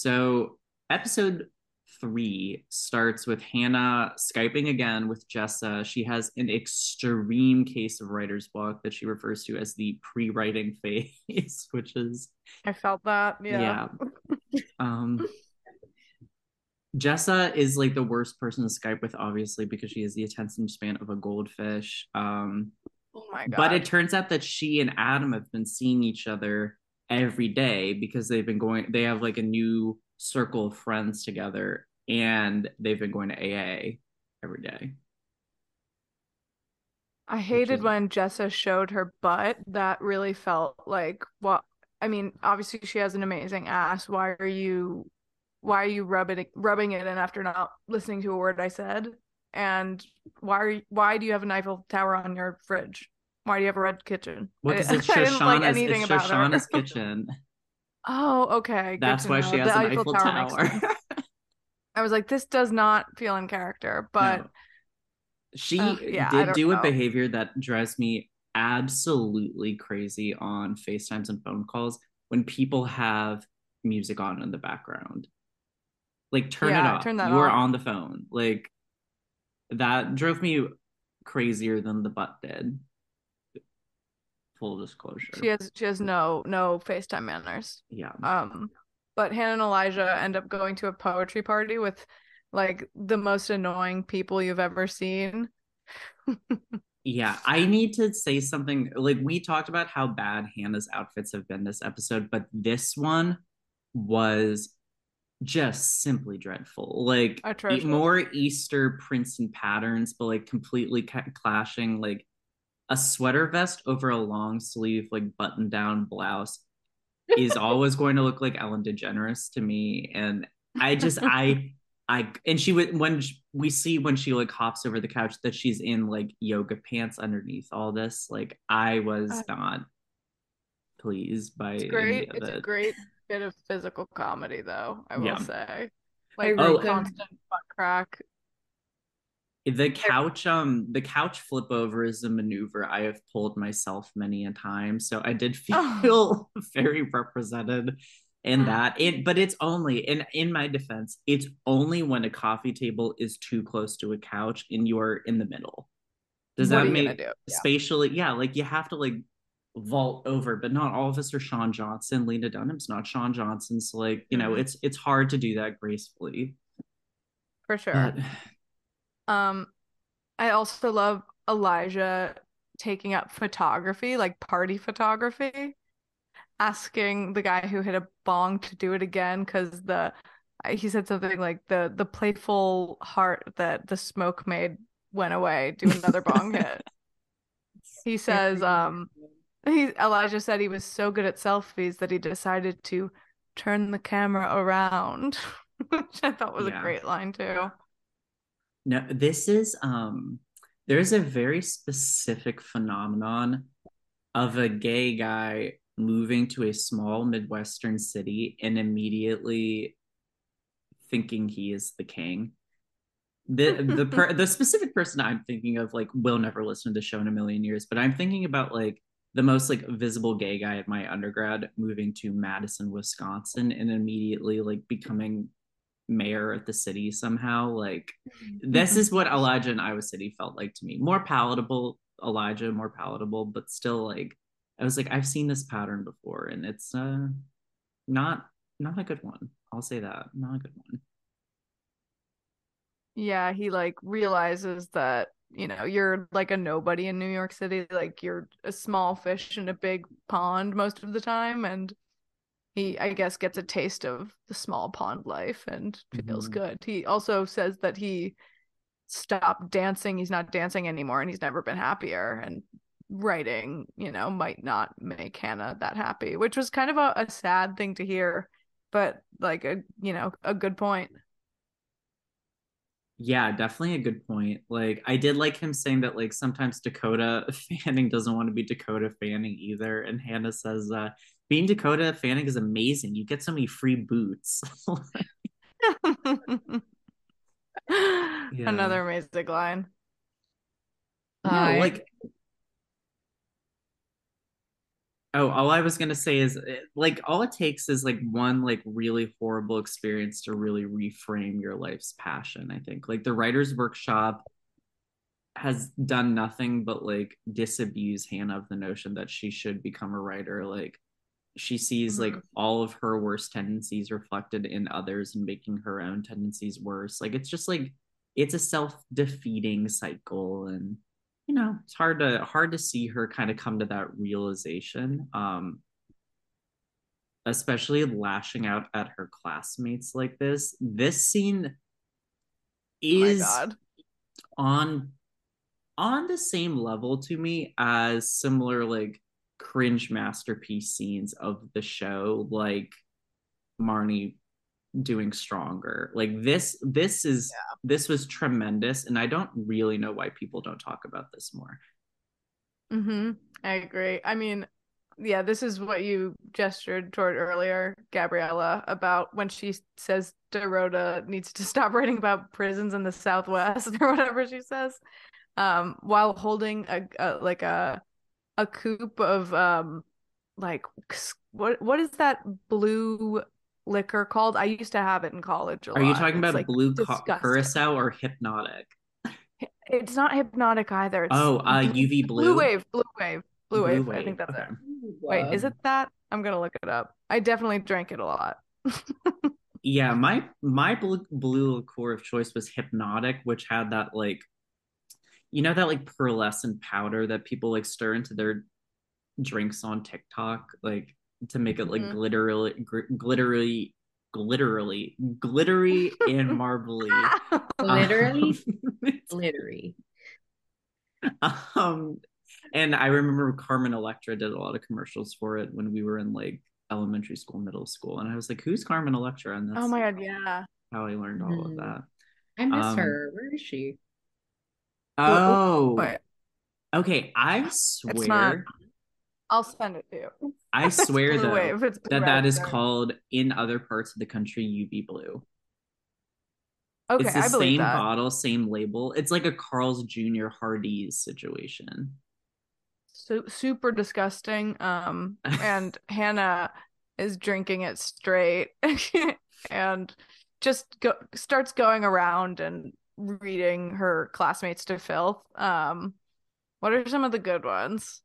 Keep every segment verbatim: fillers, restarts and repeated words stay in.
So episode three starts with Hannah Skyping again with Jessa. She has an extreme case of writer's block that she refers to as the pre-writing phase, which is... I felt that, yeah. Yeah. Um, Jessa is like the worst person to Skype with, obviously, because she has the attention span of a goldfish. Um, oh my God. But it turns out that she and Adam have been seeing each other every day because they've been going, they have like a new circle of friends together, and they've been going to A A every day. I hated is- when Jessa showed her butt. That really felt like, well, I mean, obviously she has an amazing ass. Why are you, why are you rubbing it, rubbing it in after not listening to a word I said? And why are you, why do you have an Eiffel Tower on your fridge? Why do you have a red kitchen? What is it? Shoshana's, like anything it's about Shoshana's kitchen. Oh, okay. That's why know. She has the an Eiffel, Eiffel Tower. Tower. I was like, this does not feel in character, but no. She uh, yeah, did do know. a behavior that drives me absolutely crazy on FaceTimes and phone calls when people have music on in the background. Like, turn yeah, it off. Turn that you are on. on the phone. Like, that drove me crazier than the butt did. Full disclosure. She has she has no no FaceTime manners. Yeah. Um, but Hannah and Elijah end up going to a poetry party with like the most annoying people you've ever seen. Yeah, I need to say something. Like, we talked about how bad Hannah's outfits have been this episode, but this one was just simply dreadful. Like, more Easter prints and patterns, but like completely ca- clashing. Like, a sweater vest over a long sleeve, like button down blouse is always going to look like Ellen DeGeneres to me. And I just, I, I, and she would, when she, we see when she like hops over the couch that she's in like yoga pants underneath all this, like I was uh, not pleased by it's great. Any of it's it. A great bit of physical comedy though, I will yeah. say. Like oh, constant butt crack. The couch, um, the couch flip over is a maneuver I have pulled myself many a time, so I did feel oh. very represented in that. It, but it's only, in in my defense, it's only when a coffee table is too close to a couch and you're in the middle. Does what that make do? Spatially? Yeah. yeah, like you have to like vault over, but not all of us are Shawn Johnson. Lena Dunham's not Shawn Johnson, so like you know, it's it's hard to do that gracefully. For sure. But, Um, I also love Elijah taking up photography, like party photography, asking the guy who hit a bong to do it again because the he said something like the the playful heart that the smoke made went away. Do another bong hit. He says, um, he Elijah said he was so good at selfies that he decided to turn the camera around, which I thought was yeah. a great line too. No, this is, um, there's a very specific phenomenon of a gay guy moving to a small Midwestern city and immediately thinking he is the king. The the per- the specific person I'm thinking of, like, will never listen to the show in a million years, but I'm thinking about, like, the most, like, visible gay guy at my undergrad moving to Madison, Wisconsin, and immediately, like, becoming mayor of the city somehow. Like, this is what Elijah and Iowa City felt like to me. More palatable, Elijah, more palatable, but still, like, I was like, I've seen this pattern before, and it's uh not not a good one. I'll say that. Not a good one. Yeah, he like realizes that, you know, you're like a nobody in New York City, like you're a small fish in a big pond most of the time, and he, I guess, gets a taste of the small pond life and feels mm-hmm. good. He also says that he stopped dancing. He's not dancing anymore, and he's never been happier. And writing, you know, might not make Hannah that happy, which was kind of a, a sad thing to hear, but like, a you know, a good point. Yeah, definitely a good point. Like, I did like him saying that, like, sometimes Dakota Fanning doesn't want to be Dakota Fanning either. And Hannah says, uh, being Dakota Fanning is amazing. You get so many free boots. yeah. Another amazing line. No, uh, like, Oh, all I was going to say is, like, all it takes is, like, one, like, really horrible experience to really reframe your life's passion, I think. Like, the writer's workshop has done nothing but, like, disabuse Hannah of the notion that she should become a writer. Like, she sees, like, all of her worst tendencies reflected in others and making her own tendencies worse. Like, it's just, like, it's a self-defeating cycle, and you know, it's hard to hard to see her kind of come to that realization, um, especially lashing out at her classmates like this. This scene is oh my God. on on the same level to me as similar like cringe masterpiece scenes of the show, like Marnie doing Stronger. Like this this is yeah. this was tremendous, and I don't really know why people don't talk about this more. Mm-hmm. I agree. I mean, yeah, this is what you gestured toward earlier, Gabriela, about when she says Dorota needs to stop writing about prisons in the Southwest or whatever she says, um while holding a, a like a a coupe of um like what what is that blue liquor called? I used to have it in college a lot. Are you talking about like blue ca- curacao or hypnotic? It's not hypnotic either. It's oh, uh, U V blue? Blue wave, blue wave, blue, blue wave. wave. I think that's okay. it. Wait, is it that? I'm going to look it up. I definitely drank it a lot. Yeah, my my blue, blue liqueur of choice was hypnotic, which had that like, you know, that like pearlescent powder that people like stir into their drinks on TikTok? Like, to make it like mm-hmm. glitterily, gr- glittery, glitterily, glittery and marbly. Glittery, um, glittery. Um, and I remember Carmen Electra did a lot of commercials for it when we were in like elementary school, middle school, and I was like, "Who's Carmen Electra?" And that's oh my god, yeah, how I learned all mm-hmm. of that. I miss um, her. Where is she? Oh, what? Okay. I swear. It's not- I'll send it to you. I swear though wave, that red, that is red. Called in other parts of the country U V blue. Okay, it's the I believe same that. Bottle, same label. It's like a Carl's Junior Hardee's situation. So super disgusting. Um, and Hannah is drinking it straight, and just go- starts going around and reading her classmates to filth. Um, what are some of the good ones?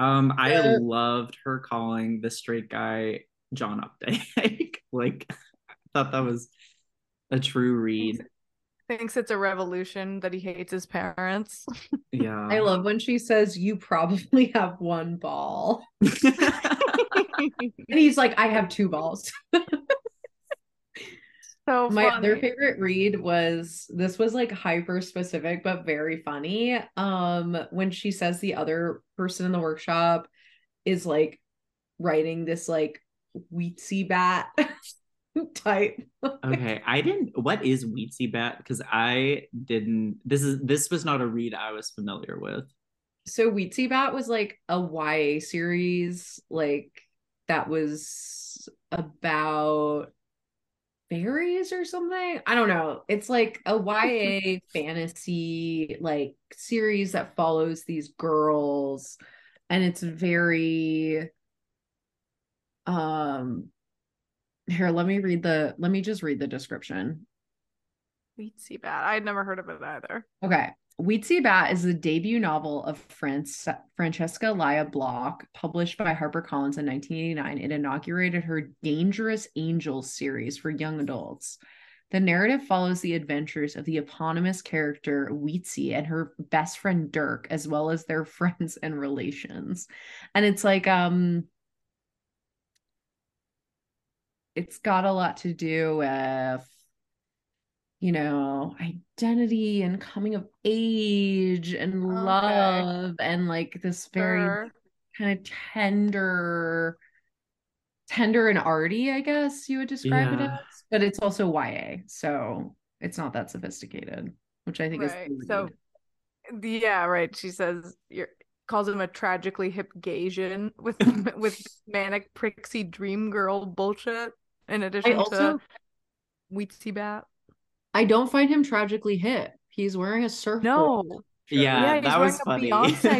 Um, I yeah. loved her calling the straight guy John Updike. Like, I thought that was a true read. Thinks it's a revolution that he hates his parents. Yeah. I love when she says, "You probably have one ball." And he's like, "I have two balls." So my funny. Other favorite read was, this was like hyper specific but very funny, um when she says the other person in the workshop is like writing this like Weetzie Bat type. Okay, I didn't what is Weetzie Bat? Because I didn't this is this was not a read I was familiar with. So Weetzie Bat was like a Y A series, like that was about fairies or something. I don't know. It's like a Y A fantasy like series that follows these girls, and it's very um here let me read the let me just read the description. Weetzie Bat. I had never heard of it either. Okay. Weetzie Bat is the debut novel of France- Francesca Lia Block, published by HarperCollins in nineteen eighty-nine. It inaugurated her Dangerous Angels series for young adults. The narrative follows the adventures of the eponymous character Weetzie and her best friend Dirk, as well as their friends and relations. And it's like, um, it's got a lot to do with, you know, identity and coming of age and okay. love and like this very sure. kind of tender, tender and arty, I guess you would describe yeah. it as. But it's also Y A, so it's not that sophisticated, which I think right. is so. Yeah, right. She says you're calls him a tragically hip Gaysian with with manic pixie dream girl bullshit. In addition I also, to Weetzie Bat. I don't find him tragically hip. He's wearing a surfboard. No. Yeah, yeah that was funny.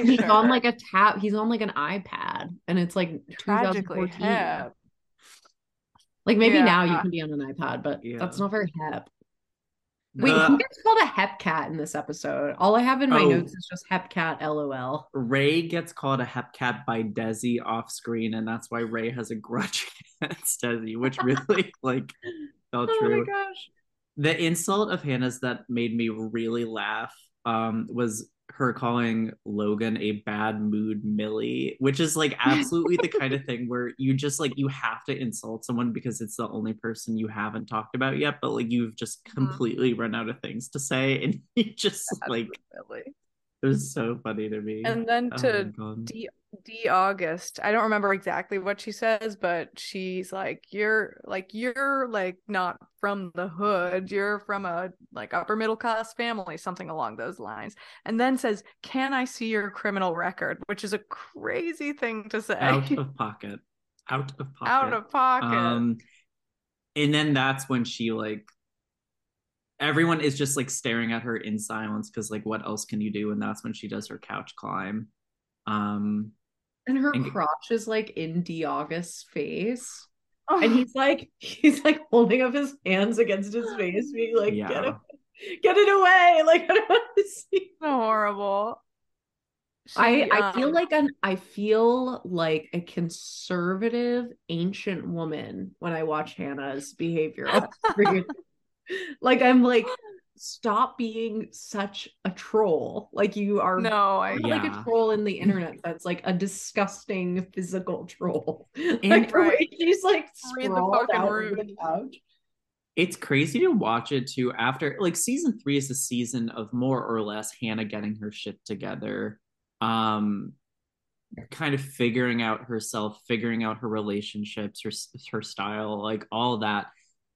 He's on like a tab. He's on like an iPad. bad, and it's like tragically hip. Like maybe yeah. now you can be on an iPod, but yeah. that's not very hep. Wait, uh, who gets called a hep cat in this episode? All I have in my oh, notes is just hep cat, lol. Ray gets called a hep cat by Desi off screen, and that's why Ray has a grudge against Desi, which really like felt oh true. Oh my gosh. The insult of Hannah's that made me really laugh um, was her calling Logan a bad mood Millie, which is like absolutely the kind of thing where you just like, you have to insult someone because it's the only person you haven't talked about yet, but like you've just completely mm-hmm. run out of things to say, and you just bad like Millie. It was so funny to me. And then oh to D, D August, I don't remember exactly what she says, but she's like, you're like, you're like not from the hood. You're from a like upper middle class family, something along those lines. And then says, can I see your criminal record? Which is a crazy thing to say. Out of pocket. Out of pocket. Out of pocket. Um, and then that's when she like, everyone is just like staring at her in silence because like what else can you do? And that's when she does her couch climb. Um and her and crotch is like in D. August's face. Oh. And he's like he's like holding up his hands against his face, being like, yeah. get it get it away. Like I don't want to see. So horrible. She, I, um... I feel like an I feel like a conservative ancient woman when I watch Hannah's behavior. Like I'm like, stop being such a troll. Like you are no, I, like yeah. a troll in the internet. That's like a disgusting physical troll. And like the way she's like sprawled out on the couch. It's crazy to watch it too. After like season three is a season of more or less Hannah getting her shit together, um, kind of figuring out herself, figuring out her relationships, her her style, like all that.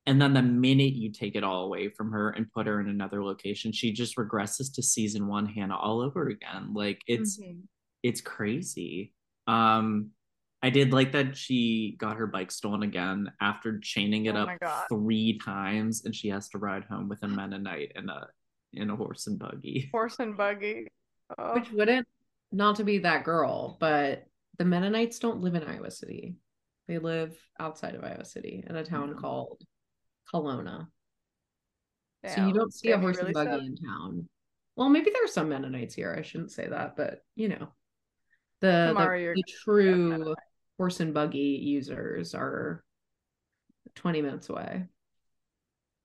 And then the minute you take it all away from her and put her in another location, she just regresses to season one Hannah all over again. Like it's mm-hmm. it's crazy. Um, I did like that she got her bike stolen again after chaining it oh up three times, and she has to ride home with a Mennonite and a in a horse and buggy. Horse and buggy, oh. Which wouldn't not to be that girl, but the Mennonites don't live in Iowa City. They live outside of Iowa City in a town mm-hmm. called Kelowna. Yeah, so you don't see a horse really and buggy sad. In town. Well, maybe there are some Mennonites here. I shouldn't say that, but you know, the, the, the true horse and buggy users are twenty minutes away.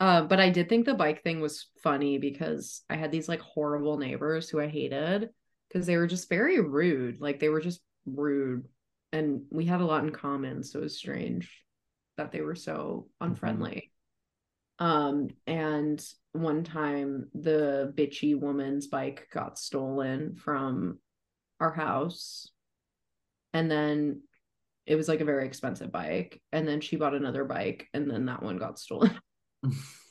Uh, but I did think the bike thing was funny because I had these like horrible neighbors who I hated because they were just very rude. Like they were just rude, and we had a lot in common. So it was strange that they were so unfriendly. Mm-hmm. Um, and one time the bitchy woman's bike got stolen from our house, and then it was like a very expensive bike, and then she bought another bike, and then that one got stolen.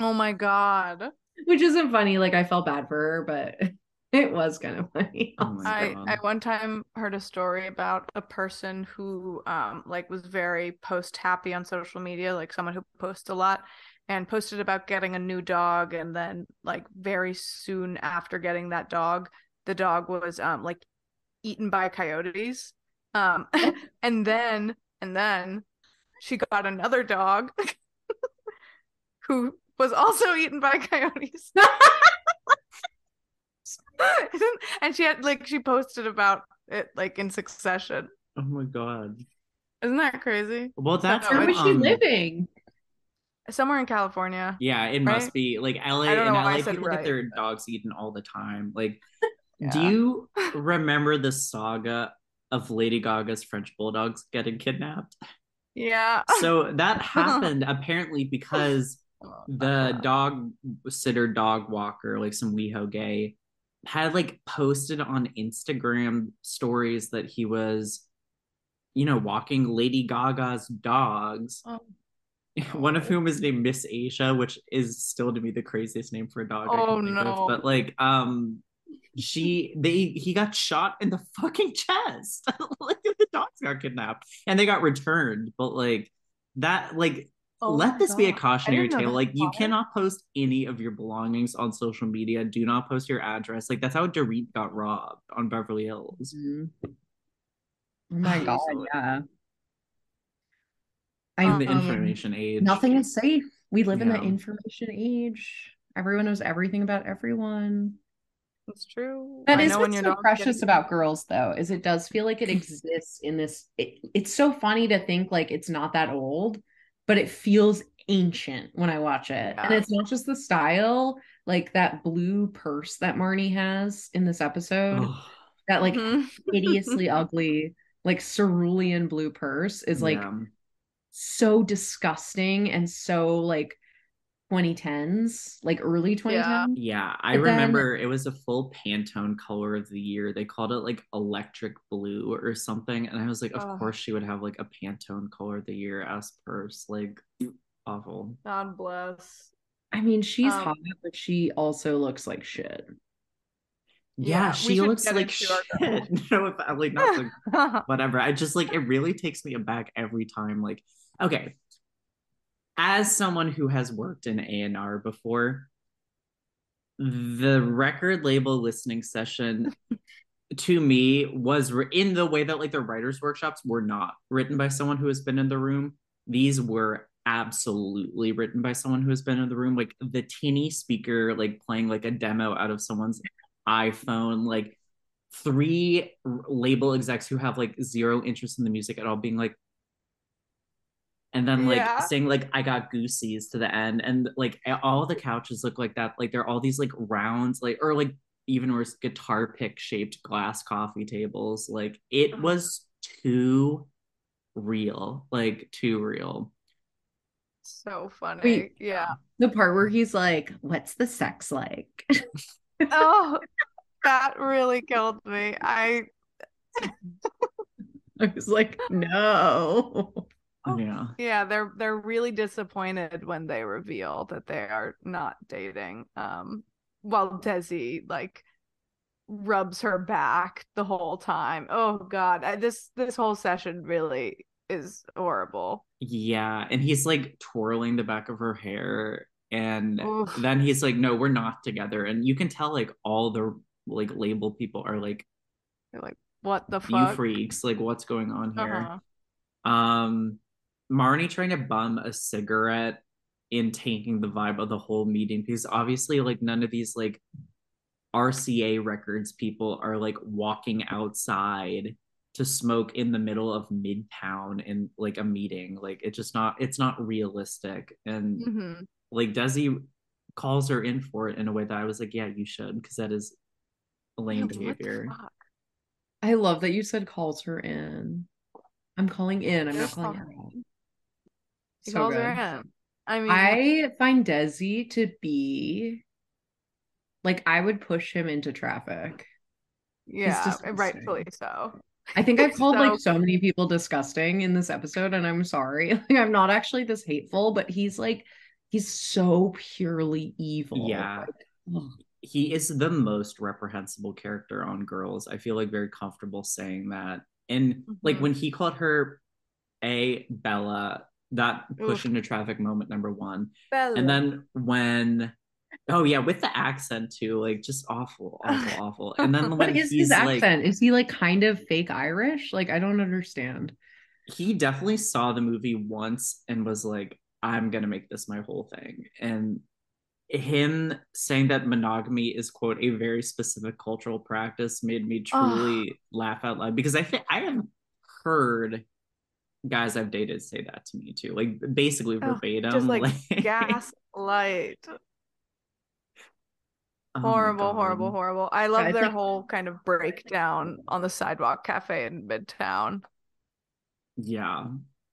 Oh my God. Which isn't funny. Like I felt bad for her, but it was kind of funny. Oh I, I one time heard a story about a person who um like was very post happy on social media, like someone who posts a lot, and posted about getting a new dog, and then like very soon after getting that dog, the dog was um like eaten by coyotes, um and then and then she got another dog who was also eaten by coyotes. And she had like she posted about it like in succession. Oh my God, isn't that crazy? Well, that's where was she living? Somewhere in California. Yeah, it right? must be like L A. And L A people right. get their dogs eaten all the time. Like, yeah. Do you remember the saga of Lady Gaga's French bulldogs getting kidnapped? Yeah. So that happened apparently because the dog sitter, dog walker, like some WeHo gay, had like posted on Instagram stories that he was, you know, walking Lady Gaga's dogs. Oh. One of whom is named Miss Asia, which is still to me the craziest name for a dog. Oh, I can think no. of. But like, um, she, they, he got shot in the fucking chest. Like the dogs got kidnapped and they got returned. But like that, like, oh let this God. Be a cautionary tale. Like you cannot post any of your belongings on social media. Do not post your address. Like that's how Dorit got robbed on Beverly Hills. Mm-hmm. Oh my God, absolutely. Yeah. I'm um, the information age. Nothing is safe. We live yeah. in the information age. Everyone knows everything about everyone. That's true. That I is know what's when so precious about Girls, though, is it does feel like it exists in this. It, it's so funny to think like it's not that old, but it feels ancient when I watch it. Yeah. And it's not just the style, like that blue purse that Marnie has in this episode, oh. that like mm-hmm. hideously ugly, like cerulean blue purse is like yeah. so disgusting and so like twenty tens, like early twenty tens. Yeah, yeah. I but remember then, it was a full Pantone color of the year. They called it like electric blue or something. And I was like, of uh, course she would have like a Pantone color of the year ass purse. Like awful. God bless. I mean, she's um, hot, but she also looks like shit. Yeah, yeah she looks like shit. No, like not like, whatever. I just like, it really takes me aback every time. Like, okay. As someone who has worked in A and R before, the record label listening session to me was re- in the way that like the writers' workshops were not written by someone who has been in the room. These were absolutely written by someone who has been in the room, like the teeny speaker, like playing like a demo out of someone's iPhone, like three r- label execs who have like zero interest in the music at all being like, and then like yeah. saying like I got goosies to the end, and like all the couches look like that, like they're all these like rounds, like or like even worse guitar pick shaped glass coffee tables. Like it was too real, like too real. So funny. Wait, yeah, the part where he's like, "What's the sex like?" Oh, that really killed me. I I was like, no. Yeah. Yeah, they're they're really disappointed when they reveal that they are not dating. Um, while Desi like rubs her back the whole time. Oh God, I, this this whole session really is horrible. Yeah, and he's like twirling the back of her hair, and oof. Then he's like, "No, we're not together." And you can tell like all the like label people are like, they're like, "What the fuck, you freaks! Like, what's going on here?" Uh-huh. Um. Marnie trying to bum a cigarette in tanking the vibe of the whole meeting, because obviously like none of these like R C A records people are like walking outside to smoke in the middle of Midtown in like a meeting. Like it's just not, it's not realistic. And mm-hmm. like Desi calls her in for it in a way that I was like, yeah, you should, because that is lame yeah, behavior. I love that you said calls her in. I'm calling in. I'm You're not calling her out. He so calls good. Her in. I mean, I find Desi to be like, I would push him into traffic. Yeah, rightfully so. I think I've called so- like so many people disgusting in this episode, and I'm sorry. Like, I'm not actually this hateful, but he's like, he's so purely evil. Yeah. Like, he is the most reprehensible character on Girls. I feel like very comfortable saying that. And mm-hmm. like when he called her a Bella, that push Oof. Into traffic moment number one. Bella. And then when, oh yeah, with the accent too, like just awful, awful, awful. And then what is his accent? Like, is he like kind of fake Irish? Like I don't understand. He definitely saw the movie once and was like, I'm gonna make this my whole thing. And him saying that monogamy is quote a very specific cultural practice made me truly oh. laugh out loud, because I think I have heard guys I've dated say that to me too, like basically oh, verbatim, just like, like... gaslight. Oh horrible, horrible, horrible. I love I their think... whole kind of breakdown on the sidewalk cafe in Midtown. Yeah,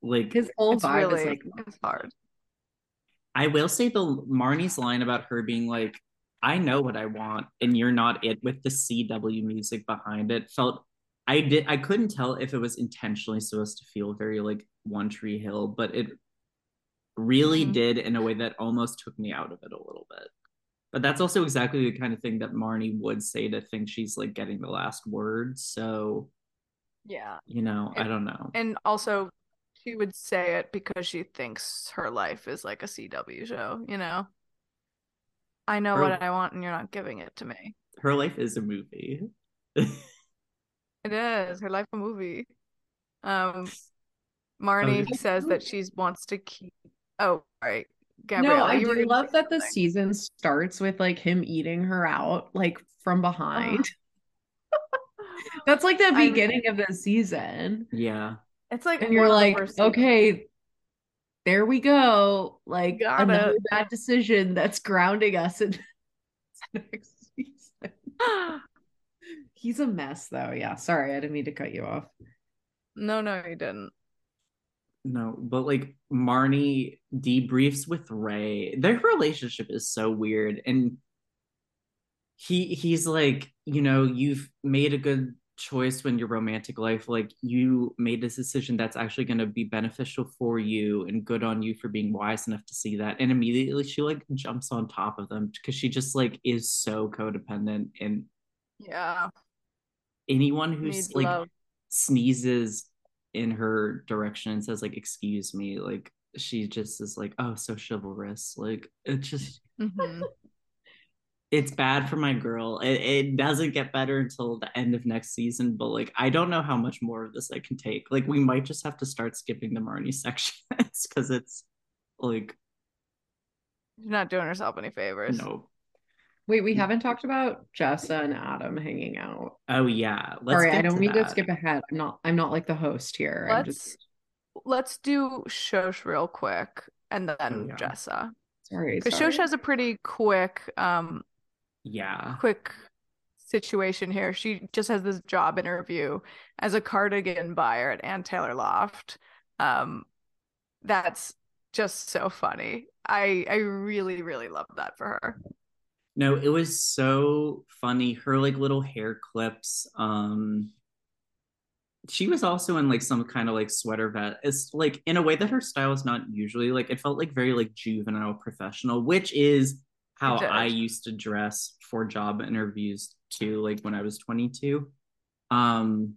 like his whole vibe really, is like it's hard. I will say the Marnie's line about her being like, I know what I want and you're not it, with the C W music behind it, felt I did I couldn't tell if it was intentionally supposed to feel very like One Tree Hill, but it really mm-hmm. did in a way that almost took me out of it a little bit. But that's also exactly the kind of thing that Marnie would say to think she's like getting the last word. So yeah, you know, and, I don't know. And also she would say it because she thinks her life is like a C W show, you know? I know her, what I want and you're not giving it to me. Her life is a movie. It is. Her life a movie. Um, Marnie okay. says that she wants to keep. Oh, right. Gabriela, no, I you do were love that the season starts with like him eating her out, like from behind. That's like the beginning I mean, of the season. Yeah. It's like, and you're like, okay, there we go. Like Got another it. bad decision that's grounding us in the next season. He's a mess though. Yeah. Sorry. I didn't mean to cut you off. No, no, you didn't. No, but like Marnie debriefs with Ray. Their relationship is so weird. And he he's like, you know, you've made a good choice when your romantic life, like you made this decision that's actually going to be beneficial for you, and good on you for being wise enough to see that. And immediately she like jumps on top of them because she just like is so codependent. And yeah, anyone who's like love. sneezes in her direction and says like, excuse me, like she just is like, oh, so chivalrous. Like it just mm-hmm. It's bad for my girl. It, it doesn't get better until the end of next season, but like I don't know how much more of this I can take. Like we might just have to start skipping the Marnie sections because it's like you're not doing herself any favors. No. Wait, we haven't talked about Jessa and Adam hanging out. Oh yeah. Let's Sorry, I don't to mean that. to skip ahead. I'm not I'm not like the host here. Let's I'm just... let's do Shosh real quick and then oh, yeah. Jessa. Sorry. Because Shosh has a pretty quick um yeah quick situation here. She just has this job interview as a cardigan buyer at Ann Taylor Loft. Um that's just so funny. I I really really love that for her. No, it was so funny, her like little hair clips. Um she was also in like some kind of like sweater vest. It's like in a way that her style is not usually, like it felt like very like juvenile professional, which is how I used to dress for job interviews too, like when I was twenty-two. Um,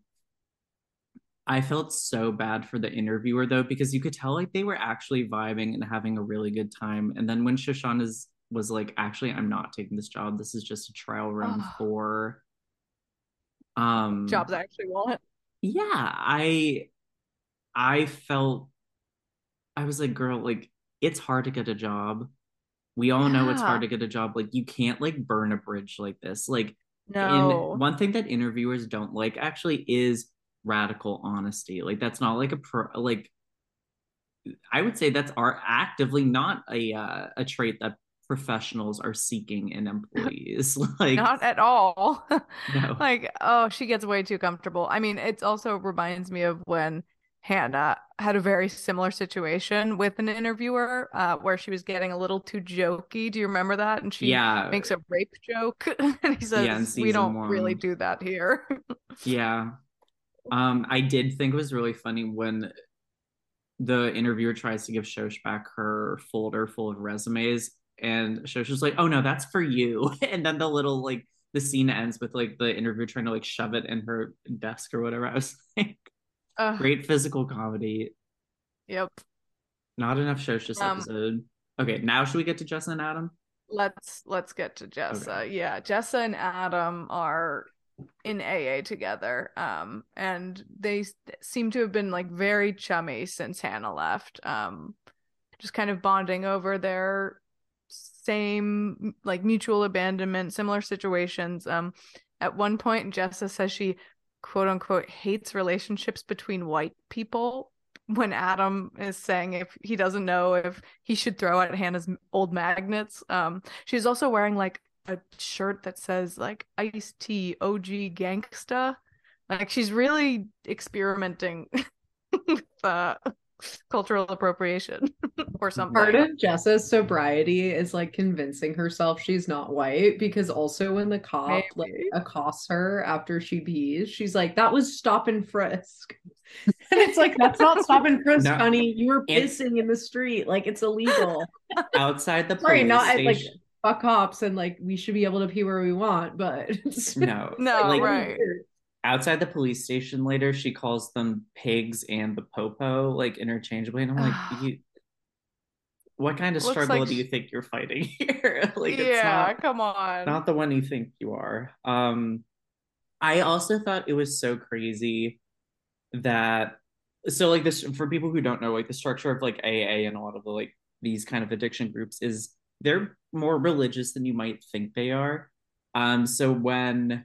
I felt so bad for the interviewer though, because you could tell like they were actually vibing and having a really good time. And then when Shoshanna's was like, actually, I'm not taking this job. This is just a trial run oh. for um, jobs I actually want. Yeah, I, I felt, I was like, girl, like it's hard to get a job. We all yeah. know it's hard to get a job. Like you can't like burn a bridge like this. Like no. And one thing that interviewers don't like actually is radical honesty. Like that's not like a pro, like I would say that's are actively not a uh, a trait that professionals are seeking in employees. Like not at all. No. Like oh, she gets way too comfortable. I mean, it also reminds me of when Hannah had a very similar situation with an interviewer uh, where she was getting a little too jokey. Do you remember that? And she yeah. makes a rape joke. And he says, yeah, we don't one. really do that here. Yeah. Um, I did think it was really funny when the interviewer tries to give Shosh back her folder full of resumes. And Shosh was like, oh no, that's for you. And then the little, like, the scene ends with, like, the interviewer trying to, like, shove it in her desk or whatever. I was like... Uh, great physical comedy. Yep. Not enough shows this um, episode. Okay, now should we get to Jessa and Adam? Let's let's get to Jessa. Okay. Yeah, Jessa and Adam are in A A together, um, and they seem to have been like very chummy since Hannah left. Um, just kind of bonding over their same like mutual abandonment, similar situations. Um, at one point, Jessa says she, quote unquote, hates relationships between white people, when Adam is saying if he doesn't know if he should throw out Hannah's old magnets. Um, she's also wearing like a shirt that says like Iced Tea O G Gangsta. Like she's really experimenting with uh, cultural appropriation or something. Part of Jessa's sobriety is like convincing herself she's not white, because also when the cop Maybe. like accosts her after she pees, she's like, that was stop and frisk. And it's like, that's not stop and frisk, no. honey. You were pissing it's... in the street. Like it's illegal. Outside the Sorry, police not station. Like fuck cops, and like we should be able to pee where we want, but no. No, like, right. Weird. Outside the police station later, she calls them pigs and the popo, like interchangeably. And I'm like, you, what kind of Looks struggle like do you she... think you're fighting here? Like, yeah, it's not, come on. Not the one you think you are. Um, I also thought it was so crazy that so like this, for people who don't know, like the structure of like A A and a lot of the like these kind of addiction groups is they're more religious than you might think they are. Um, so when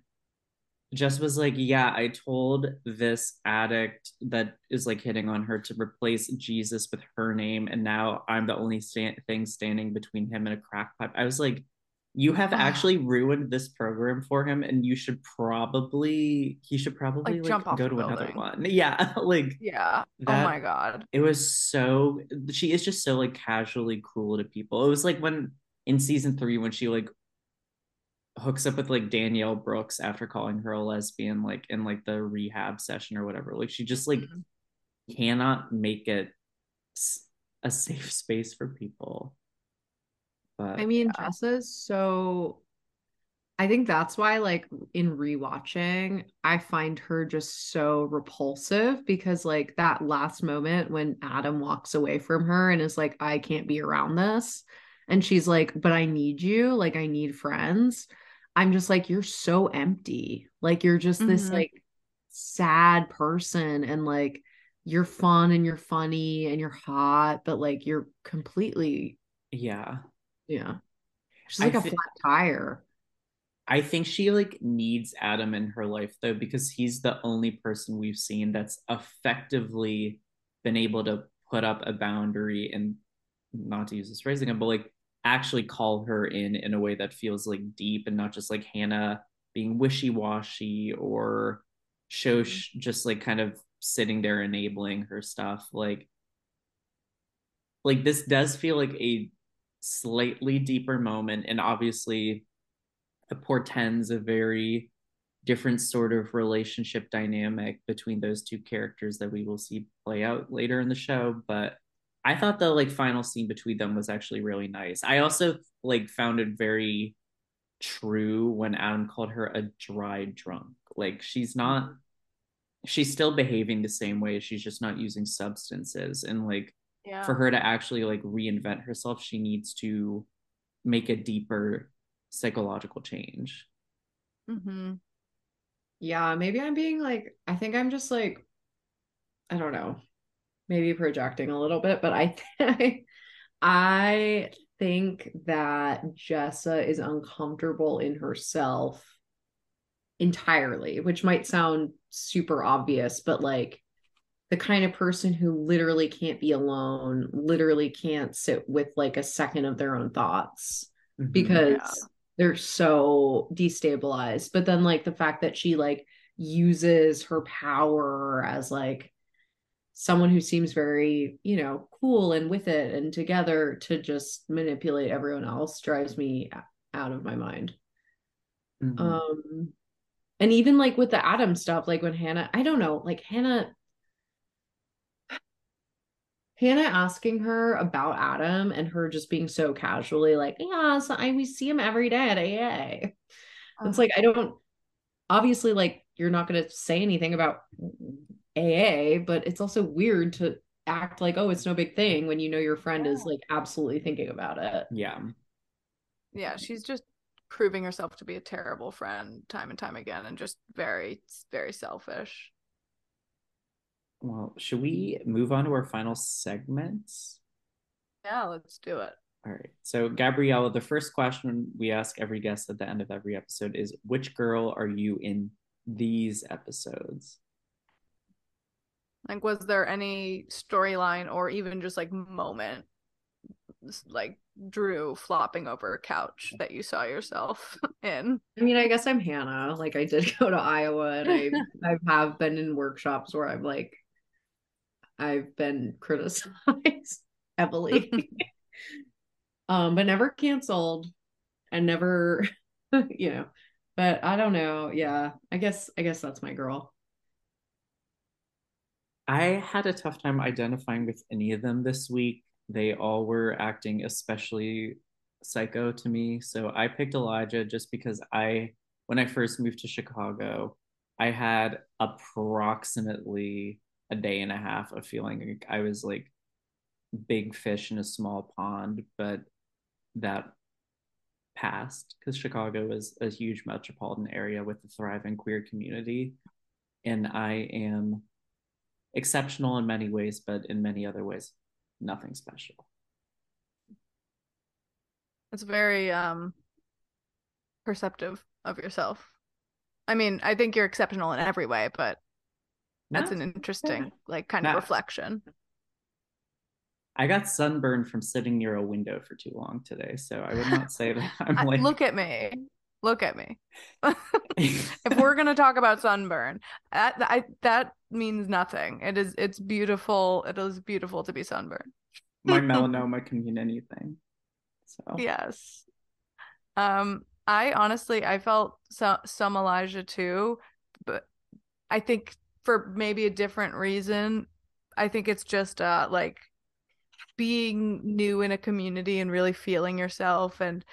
Jess was like, yeah, I told this addict that is like hitting on her to replace Jesus with her name, and now I'm the only sta- thing standing between him and a crack pipe. I was like, you have actually ruined this program for him, and you should probably, he should probably like, like, jump off go to building. Another one. Yeah, like yeah. That, oh my god, it was so. She is just so like casually cruel to people. It was like when in season three when she like hooks up with like Danielle Brooks after calling her a lesbian, like in like the rehab session or whatever. Like she just like mm-hmm. cannot make it a safe space for people. But, I mean, yeah. Jessa's so, I think that's why, like, in rewatching, I find her just so repulsive, because, like, that last moment when Adam walks away from her and is like, I can't be around this. And she's like, but I need you. Like, I need friends. I'm just like, you're so empty. Like, you're just mm-hmm. this, like, sad person. And, like, you're fun and you're funny and you're hot, but, like, you're completely. Yeah. Yeah, she's like I a th- flat tire. I think she like needs Adam in her life though, because he's the only person we've seen that's effectively been able to put up a boundary and, not to use this phrase again, but like actually call her in in a way that feels like deep and not just like Hannah being wishy-washy or Shosh just like kind of sitting there enabling her stuff. Like, like this does feel like a slightly deeper moment, and obviously it portends a very different sort of relationship dynamic between those two characters that we will see play out later in the show. But I thought the like final scene between them was actually really nice. I also like found it very true when Adam called her a dry drunk. Like she's not, she's still behaving the same way, she's just not using substances. And like yeah. for her to actually like reinvent herself, she needs to make a deeper psychological change. Mm-hmm. Yeah, maybe I'm being like, I think I'm just like, I don't know, maybe projecting a little bit, but I th- I think that Jessa is uncomfortable in herself entirely, which might sound super obvious, but like the kind of person who literally can't be alone, literally can't sit with like a second of their own thoughts mm-hmm, because yeah. they're so destabilized. But then like the fact that she like uses her power as like someone who seems very, you know, cool and with it and together to just manipulate everyone else drives me out of my mind. Mm-hmm. Um, and even like with the Adam stuff, like when Hannah, I don't know, like Hannah... Hannah asking her about Adam and her just being so casually like, yeah, so I, we see him every day at A A. Uh-huh. It's like, I don't, obviously, like, you're not going to say anything about A A, but it's also weird to act like, oh, it's no big thing when you know your friend yeah. is, like, absolutely thinking about it. Yeah. Yeah, she's just proving herself to be a terrible friend time and time again and just very, very selfish. Well, should we move on to our final segments? Yeah, let's do it. All right. So, Gabriela, the first question we ask every guest at the end of every episode is, which girl are you in these episodes? Like, was there any storyline or even just, like, moment, like, Drew flopping over a couch that you saw yourself in? I mean, I guess I'm Hannah. Like, I did go to Iowa, and I, I have been in workshops where I'm, like, I've been criticized heavily, um, but never canceled and never, you know, but I don't know. Yeah, I guess, I guess that's my girl. I had a tough time identifying with any of them this week. They all were acting especially psycho to me. So I picked Elijah just because I, when I first moved to Chicago, I had approximately a day and a half of feeling like I was like big fish in a small pond, but that passed because Chicago is a huge metropolitan area with a thriving queer community. And I am exceptional in many ways, but in many other ways, nothing special. It's very um, perceptive of yourself. I mean, I think you're exceptional in every way, but that's an interesting, like, kind of reflection. I got sunburned from sitting near a window for too long today, so I would not say that I'm I, like... Look at me. Look at me. If we're going to talk about sunburn, that, I, that means nothing. It is, it's beautiful. It is beautiful to be sunburned. My melanoma can mean anything. So yes. Um, I honestly, I felt so, some Elijah too, but I think for maybe a different reason. I think it's just uh, like being new in a community and really feeling yourself and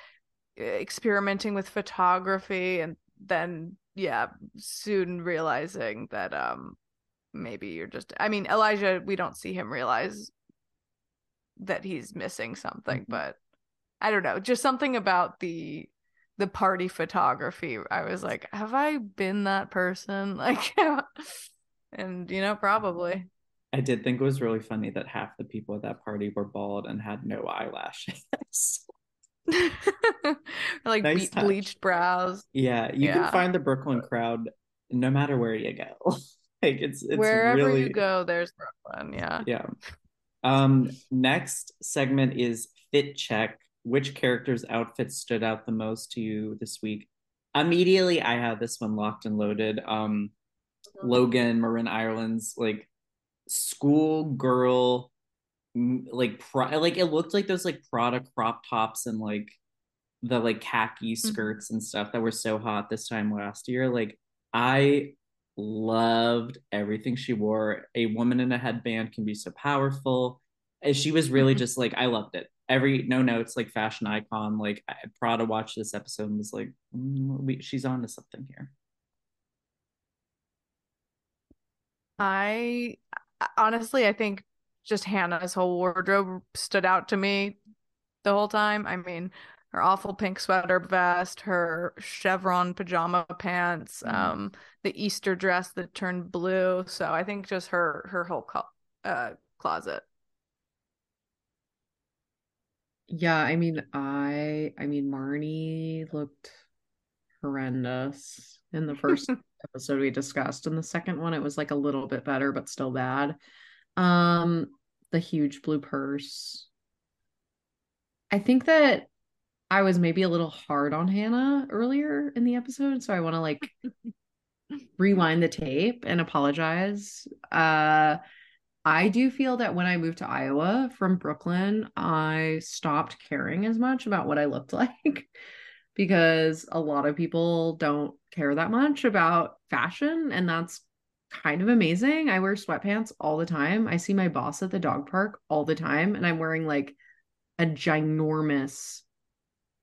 experimenting with photography, and then yeah soon realizing that um maybe you're just, I mean, Elijah, we don't see him realize that he's missing something, mm-hmm. but I don't know, just something about the the party photography, I was like, have I been that person? Like and you know, probably. I did think it was really funny that half the people at that party were bald and had no eyelashes. Like nice be- bleached brows. Yeah, you yeah. can find the Brooklyn crowd no matter where you go. Like it's, it's wherever really... you go, there's Brooklyn. Yeah, yeah. Um, next segment is fit check. Which character's outfit stood out the most to you this week? Immediately, I had this one locked and loaded. Um, mm-hmm. Logan, Marin Ireland's like school girl. Like, pro- like it looked like those like Prada crop tops and like the like khaki skirts mm-hmm. and stuff that were so hot this time last year. Like, I loved everything she wore. A woman in a headband can be so powerful. And she was really mm-hmm. just like, I loved it. Every no notes, like fashion icon. Like I, Prada watched this episode and was like, mm, we, she's on to something here. I honestly, I think just Hannah's whole wardrobe stood out to me the whole time. I mean, her awful pink sweater vest, her chevron pajama pants, mm-hmm. um, the Easter dress that turned blue. So I think just her her whole co- uh, closet. Yeah, I mean, I I mean, Marnie looked horrendous in the first episode we discussed. In the second one, it was like a little bit better, but still bad. Um, the huge blue purse. I think that I was maybe a little hard on Hannah earlier in the episode, so I want to like rewind the tape and apologize. Uh, I do feel that when I moved to Iowa from Brooklyn, I stopped caring as much about what I looked like because a lot of people don't care that much about fashion, and that's kind of amazing. I wear sweatpants all the time. I see my boss at the dog park all the time, and I'm wearing like a ginormous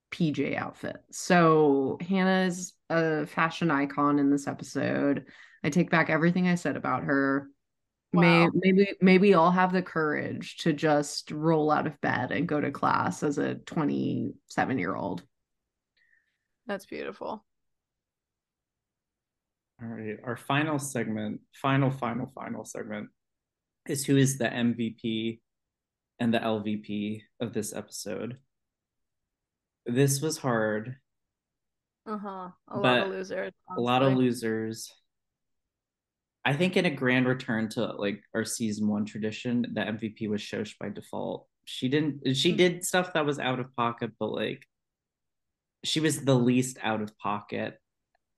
P J outfit. So Hannah's a fashion icon in this episode. I take back everything I said about her. Wow. Maybe, maybe, maybe I'll have the courage to just roll out of bed and go to class as a twenty-seven year old. That's beautiful. All right, our final segment, final, final, final segment is who is the M V P and the L V P of this episode. This was hard. Uh-huh, a lot of losers. Honestly. A lot of losers. I think in a grand return to like our season one tradition, the M V P was Shosh by default. She didn't, she did stuff that was out of pocket, but like she was the least out of pocket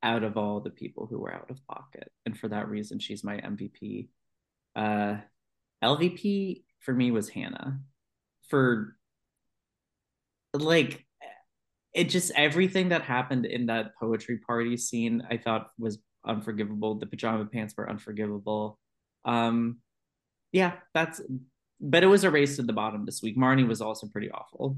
out of all the people who were out of pocket, and for that reason she's my M V P. uh L V P for me was Hannah, for like it just everything that happened in that poetry party scene I thought was unforgivable. The pajama pants were unforgivable. Um yeah that's but it was a race to the bottom this week. Marnie was also pretty awful.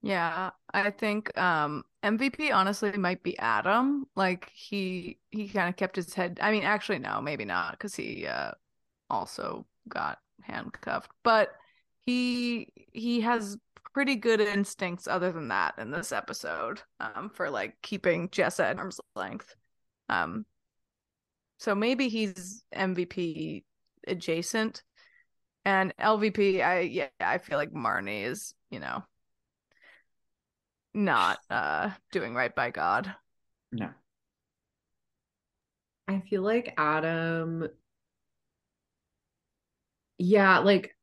Yeah, I think um, M V P honestly might be Adam. Like he he kind of kept his head. I mean, actually, no, maybe not, because he uh, also got handcuffed. But he he has pretty good instincts other than that in this episode um, for like keeping Jessa at arm's length. Um, So maybe he's M V P adjacent. And L V P, I yeah, I feel like Marnie is, you know, not uh, doing right by God. No. I feel like Adam... Yeah, like,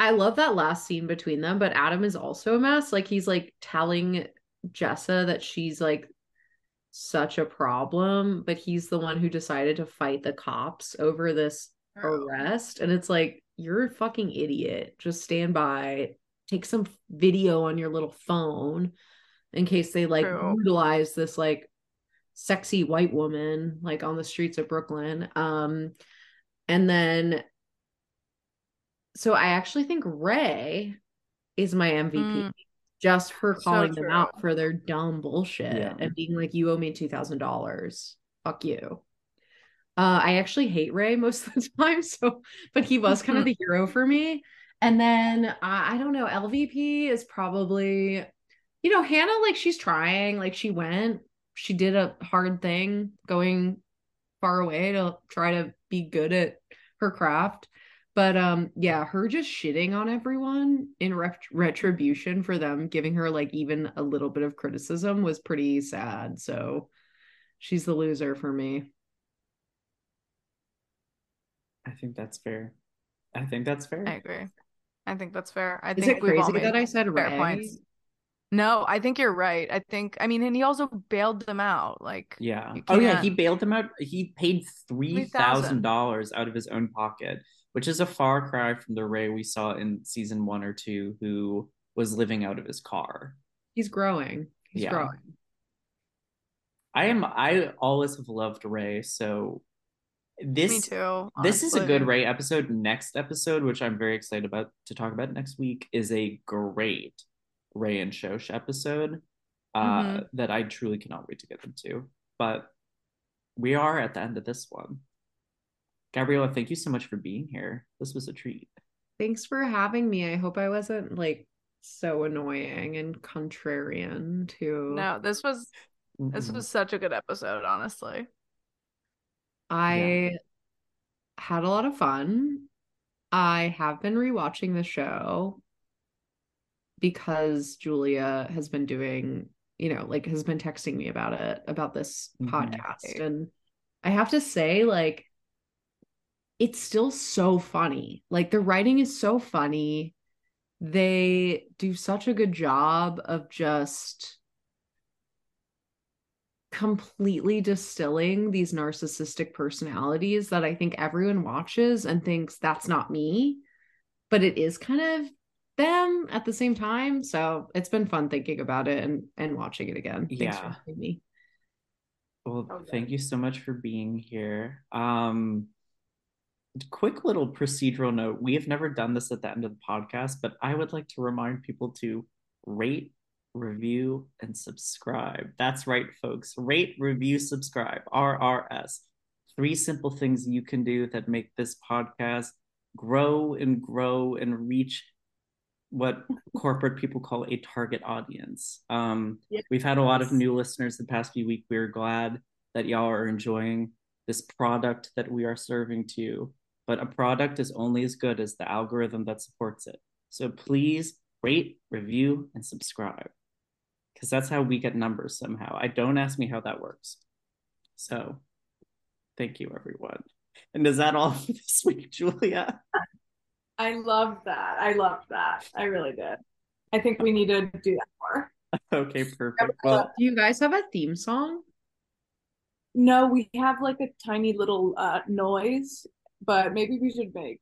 I love that last scene between them, but Adam is also a mess. Like, he's, like, telling Jessa that she's, like, such a problem, but he's the one who decided to fight the cops over this arrest. And it's like, you're a fucking idiot. Just stand by. Take some video on your little phone in case they, like, True. utilize this, like, sexy white woman, like, on the streets of Brooklyn. Um, and then... So I actually think Ray is my M V P. Mm. Just her calling so them out for their dumb bullshit yeah. and being like, you owe me two thousand dollars. Fuck you. Uh, I actually hate Ray most of the time. So, but he was kind of the hero for me. And then uh, I don't know. L V P is probably, you know, Hannah, like she's trying, like she went, she did a hard thing going far away to try to be good at her craft. But um, yeah, her just shitting on everyone in ret- retribution for them giving her like even a little bit of criticism was pretty sad. So she's the loser for me. I think that's fair. I think that's fair. I agree. I think that's fair. I Is think it we've crazy all made that I said fair Ray? Points. No, I think you're right. I think, I mean, and he also bailed them out. Like, yeah. Oh yeah, he bailed them out. He paid three thousand dollars out of his own pocket, which is a far cry from the Ray we saw in season one or two who was living out of his car. He's growing. He's yeah. growing. I am. I always have loved Ray. So this, Me too, this is a good Ray episode. Next episode, which I'm very excited about to talk about next week, is a great Ray and Shosh episode uh, mm-hmm. that I truly cannot wait to get into. But we are at the end of this one. Gabriela, thank you so much for being here. This was a treat. Thanks for having me. I hope I wasn't like so annoying and contrarian to No, this was Mm-mm. this was such a good episode, honestly. I yeah. had a lot of fun. I have been rewatching the show because Julia has been doing, you know, like has been texting me about it, about this mm-hmm. podcast. And I have to say, like, it's still so funny. Like the writing is so funny. They do such a good job of just completely distilling these narcissistic personalities that I think everyone watches and thinks that's not me, but it is kind of them at the same time. So it's been fun thinking about it and, and watching it again. Yeah. Thanks for having me. Well, okay. Thank you so much for being here. Um, Quick little procedural note. We have never done this at the end of the podcast, but I would like to remind people to rate, review, and subscribe. That's right, folks. Rate, review, subscribe. R R S. Three simple things you can do that make this podcast grow and grow and reach what corporate people call a target audience. Um, yes. We've had a lot of new listeners the past few weeks. We're glad that y'all are enjoying this product that we are serving to you. But a product is only as good as the algorithm that supports it. So please rate, review, and subscribe. Because that's how we get numbers somehow. I don't ask me how that works. So thank you, everyone. And is that all for this week, Julia? I love that. I love that. I really did. I think we need to do that more. Okay, perfect. Well, do you guys have a theme song? No, we have like a tiny little uh, noise. But maybe we should make.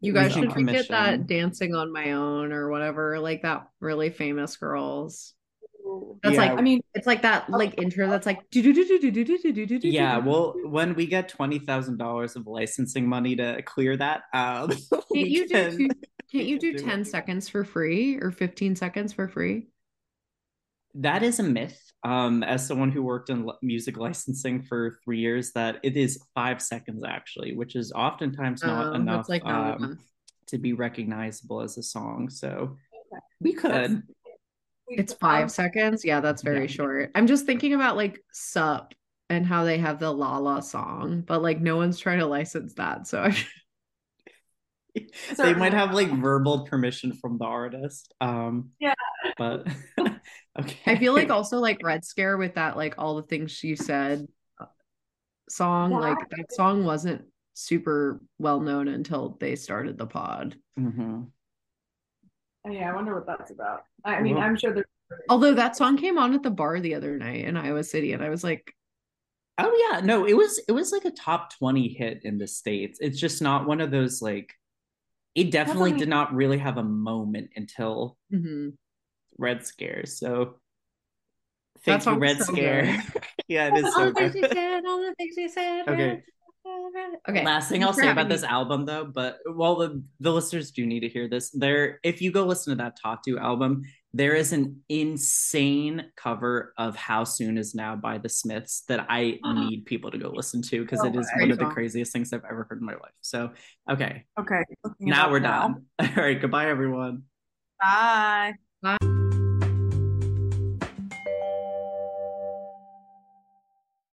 You guys should get that Dancing on My Own or whatever, like that really famous Girls. That's yeah. like, I mean, it's like that like oh, intro that's like do do do do do do do do do. Yeah, well, when we get twenty thousand dollars of licensing money to clear that, um, can't you can, do two, can't you do ten seconds for free or fifteen seconds for free? That is a myth. Um, as someone who worked in music licensing for three years, that it is five seconds actually, which is oftentimes not oh, enough like not um, enough. to be recognizable as a song. So okay. we could. It's five seconds. Yeah, that's very yeah. short. I'm just thinking about like Sup and how they have the La La song, but like no one's trying to license that. So they might have like verbal permission from the artist. Um, yeah. But okay. I feel like also like Red Scare with that, like all the things she said song, yeah. Like that song wasn't super well known until they started the pod. Mm-hmm. Oh, yeah, I wonder what that's about. I mean, well, I'm sure there's. Although that song came on at the bar the other night in Iowa City, and I was like, "Oh yeah, no, it was it was like a top twenty hit in the States." It's just not one of those like. It definitely did not really have a moment until mm-hmm. Red Scare. So, thank you, Red so Scare. Yeah, it is so all good. The things she said, all the things she said. Okay. Okay. Last thing I'll say about this album though, but while the, the listeners do need to hear this, there if you go listen to that Tattoo album, there is an insane cover of How Soon Is Now by The Smiths that I need people to go listen to because it is one of the craziest things I've ever heard in my life. So okay. Okay. Now we're done. All right. Goodbye everyone. Bye. Bye.